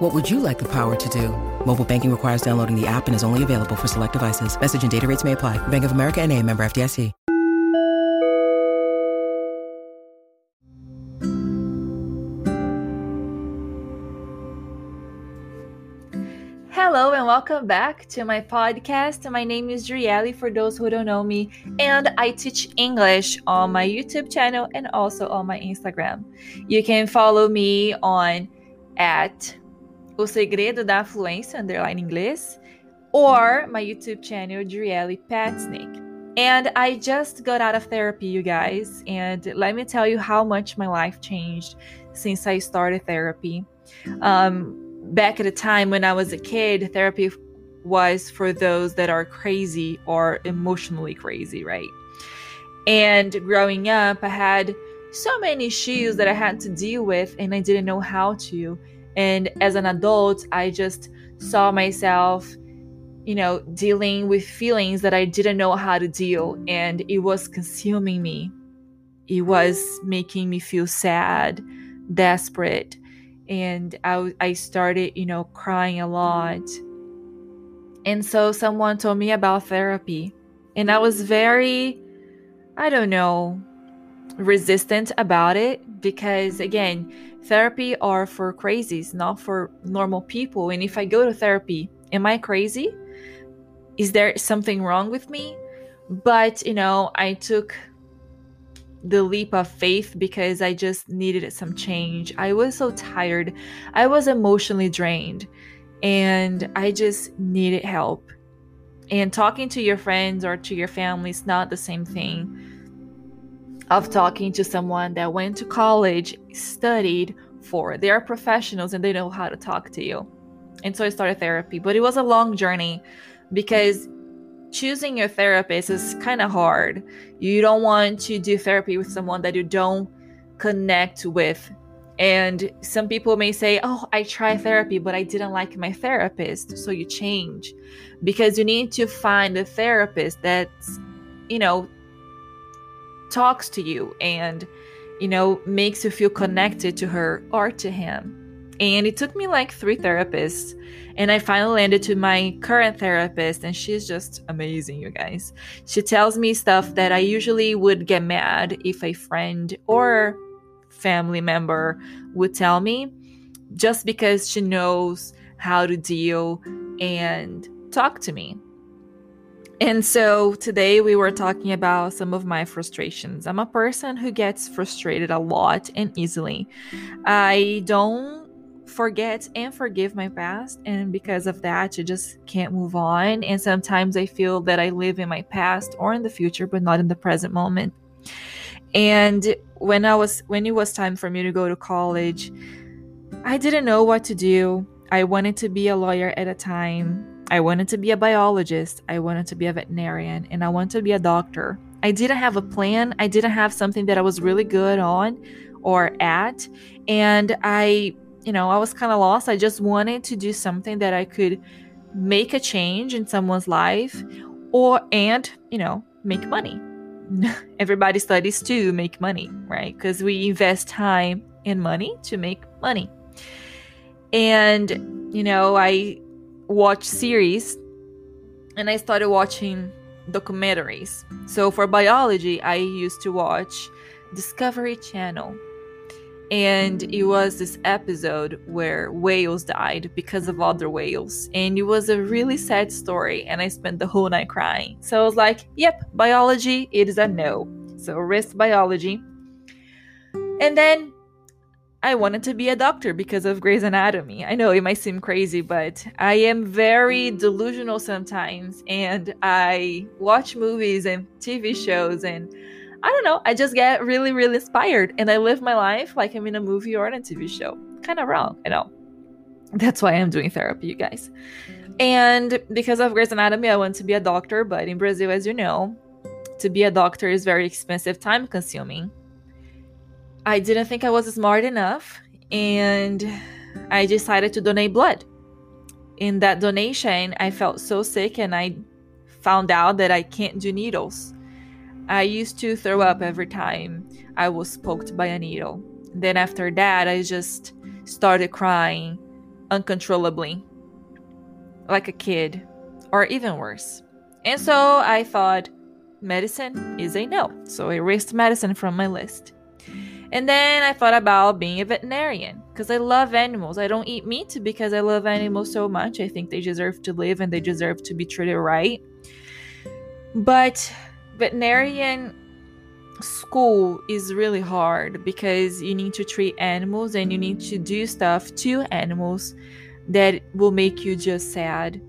What would you like the power to do? Mobile banking requires downloading the app and is only available for select devices. Message and data rates may apply. Bank of America N.A., member FDIC. Hello and welcome back to my podcast. My name is Drielly, for those who don't know me, and I teach English on my YouTube channel and also on my Instagram. You can follow me on at O Segredo da Fluência _Inglês, or my YouTube channel, Drielly Petsnake. And I just got out of therapy, you guys, and let me tell you how much my life changed since I started therapy. Back at the time when I was a kid, therapy was for those that are crazy or emotionally crazy, right? And growing up, I had so many issues that I had to deal with and I didn't know how to. And as an adult, I just saw myself, dealing with feelings that I didn't know how to deal. And it was consuming me. It was making me feel sad, desperate. And I started, crying a lot. And so someone told me about therapy. And I was very, resistant about it. Because, again, therapy are for crazies, not for normal people. And if I go to therapy, am I crazy? Is there something wrong with me? But, I took the leap of faith because I just needed some change. I was so tired. I was emotionally drained and I just needed help. And talking to your friends or to your family is not the same thing of talking to someone that went to college, studied for. They are professionals and they know how to talk to you. And so I started therapy, but it was a long journey because choosing your therapist is kind of hard. You don't want to do therapy with someone that you don't connect with. And some people may say, oh, I tried therapy, but I didn't like my therapist. So you change because you need to find a therapist that's, talks to you and, makes you feel connected to her or to him. And it took me like 3 therapists and I finally landed to my current therapist and she's just amazing, you guys. She tells me stuff that I usually would get mad if a friend or family member would tell me, just because she knows how to deal and talk to me. And so today we were talking about some of my frustrations. I'm a person who gets frustrated a lot and easily. I don't forget and forgive my past, and because of that I just can't move on, and sometimes I feel that I live in my past or in the future but not in the present moment. And when it was time for me to go to college, I didn't know what to do. I wanted to be a lawyer at a time, I wanted to be a biologist, I wanted to be a veterinarian, and I wanted to be a doctor. I didn't have a plan, I didn't have something that I was really good on or at, and I was kind of lost. I just wanted to do something that I could make a change in someone's life and make money. Everybody studies to make money, right? Because we invest time and money to make money. And, I watch series and I started watching documentaries. So for biology, I used to watch Discovery Channel. And it was this episode where whales died because of other whales. And it was a really sad story. And I spent the whole night crying. So I was like, yep, biology, it is a no. So risk biology. And then I wanted to be a doctor because of Grey's Anatomy. I know it might seem crazy, but I am very delusional sometimes. And I watch movies and TV shows and I just get really, really inspired and I live my life like I'm in a movie or in a TV show. Kind of wrong, I know. That's why I'm doing therapy, you guys. And because of Grey's Anatomy, I want to be a doctor, but in Brazil, as you know, To be a doctor is very expensive, time-consuming. I didn't think I was smart enough, and I decided to donate blood. In that donation, I felt so sick, and I found out that I can't do needles. I used to throw up every time I was poked by a needle. Then after that, I just started crying uncontrollably, like a kid, or even worse. And so I thought, medicine is a no. So I erased medicine from my list. And then I thought about being a veterinarian because I love animals. I don't eat meat because I love animals so much. I think they deserve to live and they deserve to be treated right. But veterinarian school is really hard because you need to treat animals and you need to do stuff to animals that will make you just sad.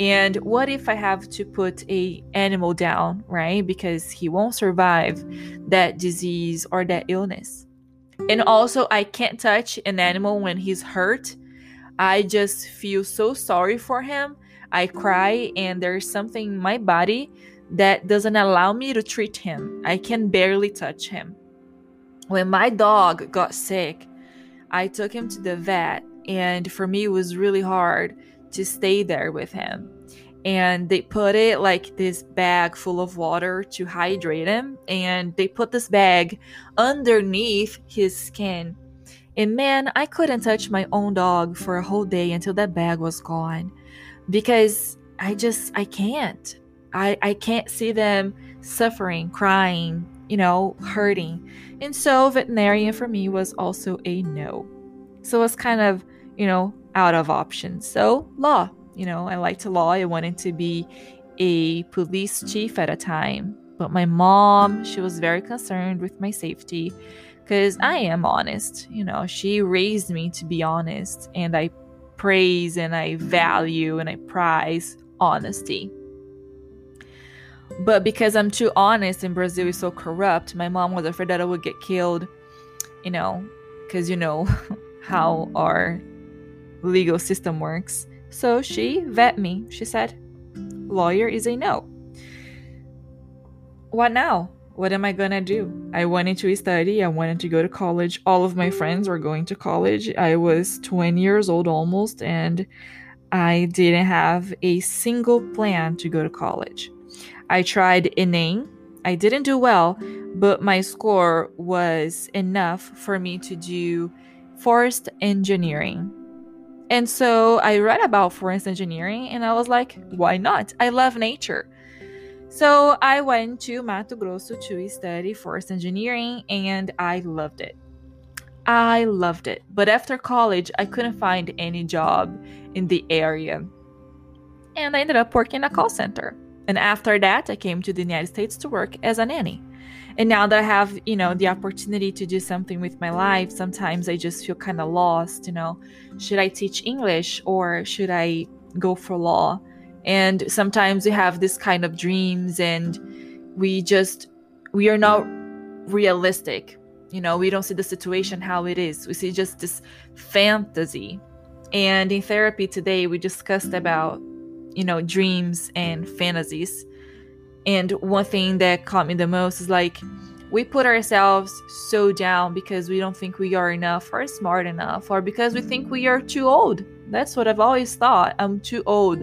And what if I have to put an animal down, right? Because he won't survive that disease or that illness. And also, I can't touch an animal when he's hurt. I just feel so sorry for him. I cry, and there's something in my body that doesn't allow me to treat him. I can barely touch him. When my dog got sick, I took him to the vet, and for me, it was really hard to stay there with him. And they put it like this bag full of water to hydrate him. And they put this bag underneath his skin. And man, I couldn't touch my own dog for a whole day until that bag was gone. Because I can't. I can't see them suffering, crying, hurting. And so veterinarian for me was also a no. So it was kind of, out of options. So law, I liked law. I wanted to be a police chief at a time, but my mom, she was very concerned with my safety because I am honest. She raised me to be honest, and I praise and I value and I prize honesty. But because I'm too honest and Brazil is so corrupt, my mom was afraid that I would get killed, because how our legal system works. So she vet me. She said, lawyer is a no. What now? What am I going to do? I wanted to study. I wanted to go to college. All of my friends were going to college. I was 20 years old almost, and I didn't have a single plan to go to college. I tried ENEM. I didn't do well, but my score was enough for me to do forest engineering. And so I read about forest engineering and I was like, why not? I love nature. So I went to Mato Grosso to study forest engineering and I loved it. But after college, I couldn't find any job in the area. And I ended up working in a call center. And after that, I came to the United States to work as a nanny. And now that I have, the opportunity to do something with my life, sometimes I just feel kind of lost, Should I teach English or should I go for law? And sometimes we have this kind of dreams and we are not realistic. We don't see the situation how it is. We see just this fantasy. And in therapy today, we discussed about, dreams and fantasies. And one thing that caught me the most is we put ourselves so down because we don't think we are enough or smart enough or because we think we are too old. That's what I've always thought. I'm too old.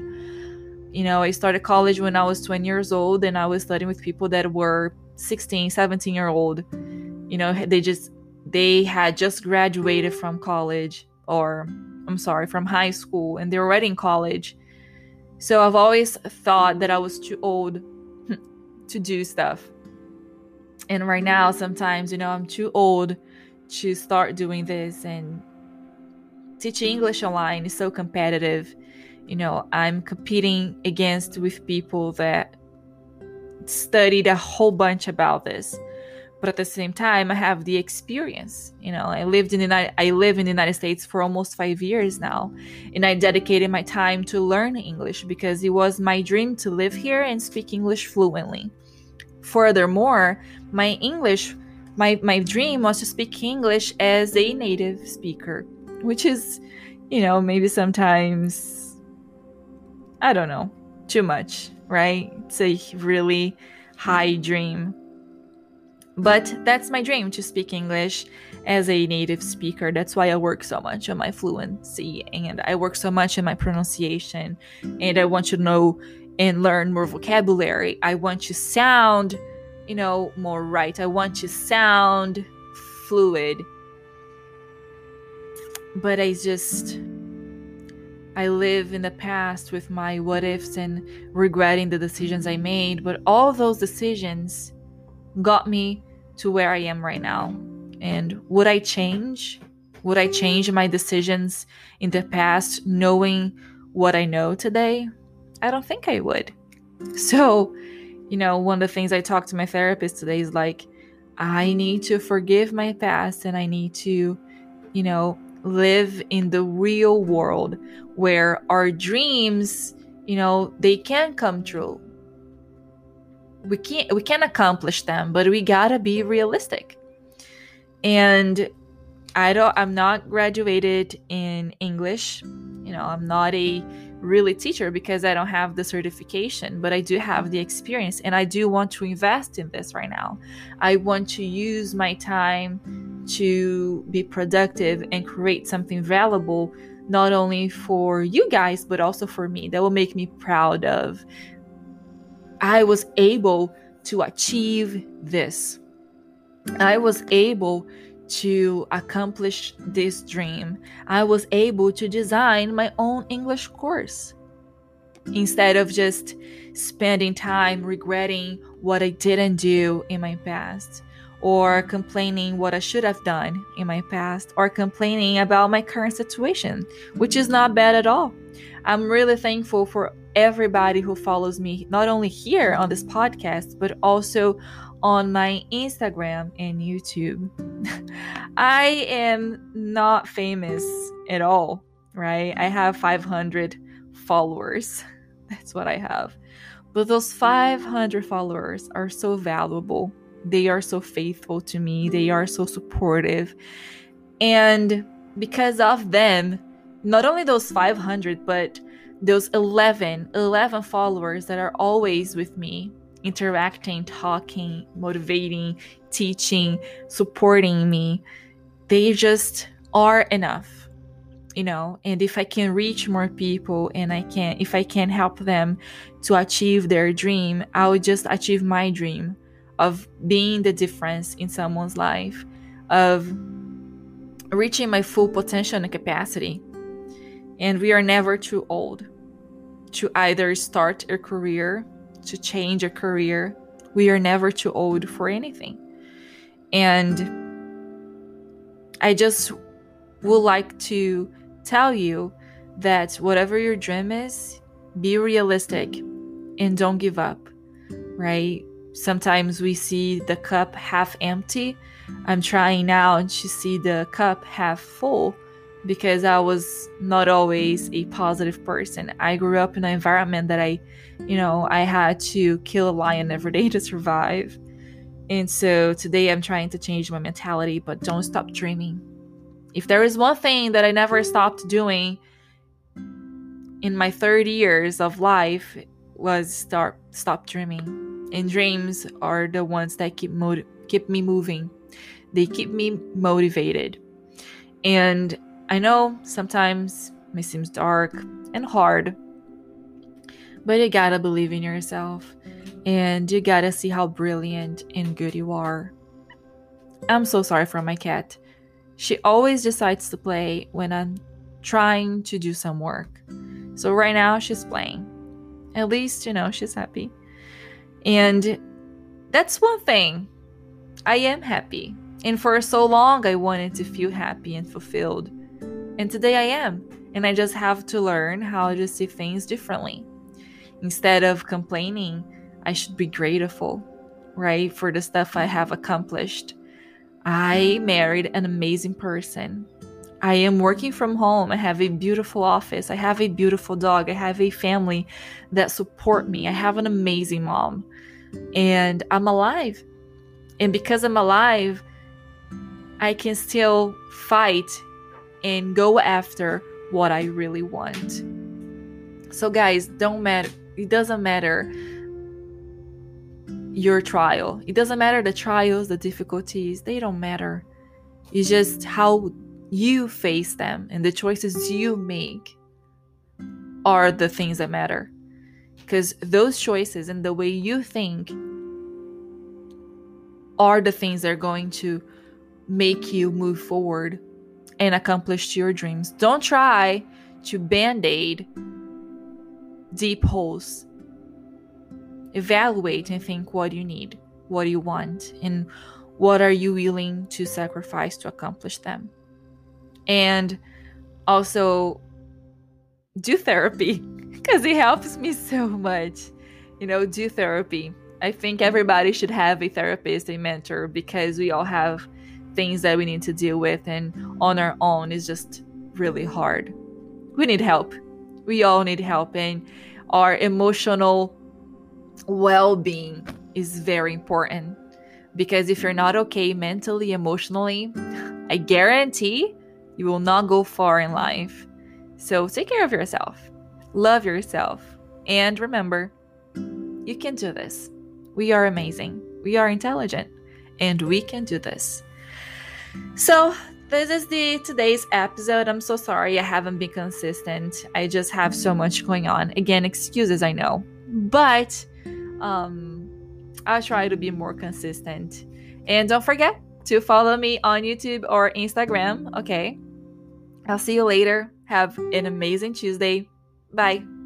I started college when I was 20 years old and I was studying with people that were 16, 17 year old. They had just graduated from college from high school and they're already in college. So I've always thought that I was too old to do stuff. And right now, sometimes, I'm too old to start doing this, and teaching English online is so competitive. I'm competing with people that studied a whole bunch about this. But at the same time, I have the experience. I live in the United States for almost 5 years now, and I dedicated my time to learn English because it was my dream to live here and speak English fluently. Furthermore, my dream was to speak English as a native speaker, which is, maybe sometimes, I don't know, too much, right? It's a really high dream. But that's my dream, to speak English as a native speaker. That's why I work so much on my fluency, and I work so much on my pronunciation, and I want to know and learn more vocabulary. I want to sound, more right. I want to sound fluid. But I live in the past with my what ifs and regretting the decisions I made. But all those decisions got me to where I am right now. And would I change? Would I change my decisions in the past knowing what I know today? I don't think I would. So, one of the things I talked to my therapist today is like, I need to forgive my past, and I need to, live in the real world where our dreams, they can come true. We can accomplish them, but we gotta be realistic. And I'm not graduated in English. I'm not a really teacher because I don't have the certification, but I do have the experience, and I do want to invest in this right now. I want to use my time to be productive and create something valuable, not only for you guys, but also for me. That will make me proud of. I was able to achieve this. I was able to accomplish this dream. I was able to design my own English course instead of just spending time regretting what I didn't do in my past, or complaining what I should have done in my past, or complaining about my current situation, which is not bad at all. I'm really thankful for everybody who follows me, not only here on this podcast, but also on my Instagram and YouTube. I am not famous at all, right? I have 500 followers. That's what I have. But those 500 followers are so valuable. They are so faithful to me. They are so supportive. And because of them, not only those 500, but those 11 followers that are always with me, interacting, talking, motivating, teaching, supporting me, they just are enough, and if I can reach more people, and if I can help them to achieve their dream, I will just achieve my dream of being the difference in someone's life, of reaching my full potential and capacity. And we are never too old to either start a career, to change a career. We are never too old for anything. And I just would like to tell you that whatever your dream is, be realistic and don't give up, right? Sometimes we see the cup half empty. I'm trying now to see the cup half full, because I was not always a positive person. I grew up in an environment that I had to kill a lion every day to survive. And so today I'm trying to change my mentality, but don't stop dreaming. If there is one thing that I never stopped doing in my 30 years of life, was stop dreaming. And dreams are the ones that keep me moving. They keep me motivated. And I know sometimes it seems dark and hard, but you gotta believe in yourself, and you gotta see how brilliant and good you are. I'm so sorry for my cat. She always decides to play when I'm trying to do some work. So right now she's playing. At least, she's happy. And that's one thing. I am happy. And for so long, I wanted to feel happy and fulfilled. And today I am, and I just have to learn how to see things differently. Instead of complaining, I should be grateful, right, for the stuff I have accomplished. I married an amazing person. I am working from home. I have a beautiful office. I have a beautiful dog. I have a family that support me. I have an amazing mom, and I'm alive. And because I'm alive, I can still fight and go after what I really want. So guys, it doesn't matter your trial. It doesn't matter the trials, the difficulties, they don't matter. It's just how you face them and the choices you make are the things that matter. Because those choices and the way you think are the things that are going to make you move forward and accomplish your dreams. Don't try to band-aid deep holes. Evaluate and think what you need, what you want, and what are you willing to sacrifice to accomplish them. And also do therapy, because it helps me so much. You know, do therapy. I think everybody should have a therapist, a mentor, because we all have things that we need to deal with, and on our own is just really hard. We need help. We all need help, and our emotional well-being is very important, because if you're not okay mentally, emotionally, I guarantee you will not go far in life. So take care of yourself, love yourself, and remember, you can do this. We are amazing. We are intelligent, and we can do this. So this is today's episode. I'm so sorry I haven't been consistent. I just have so much going on. Again, excuses, I know, but I'll try to be more consistent. And don't forget to follow me on YouTube or Instagram. Okay, I'll see you later. Have an amazing Tuesday. Bye.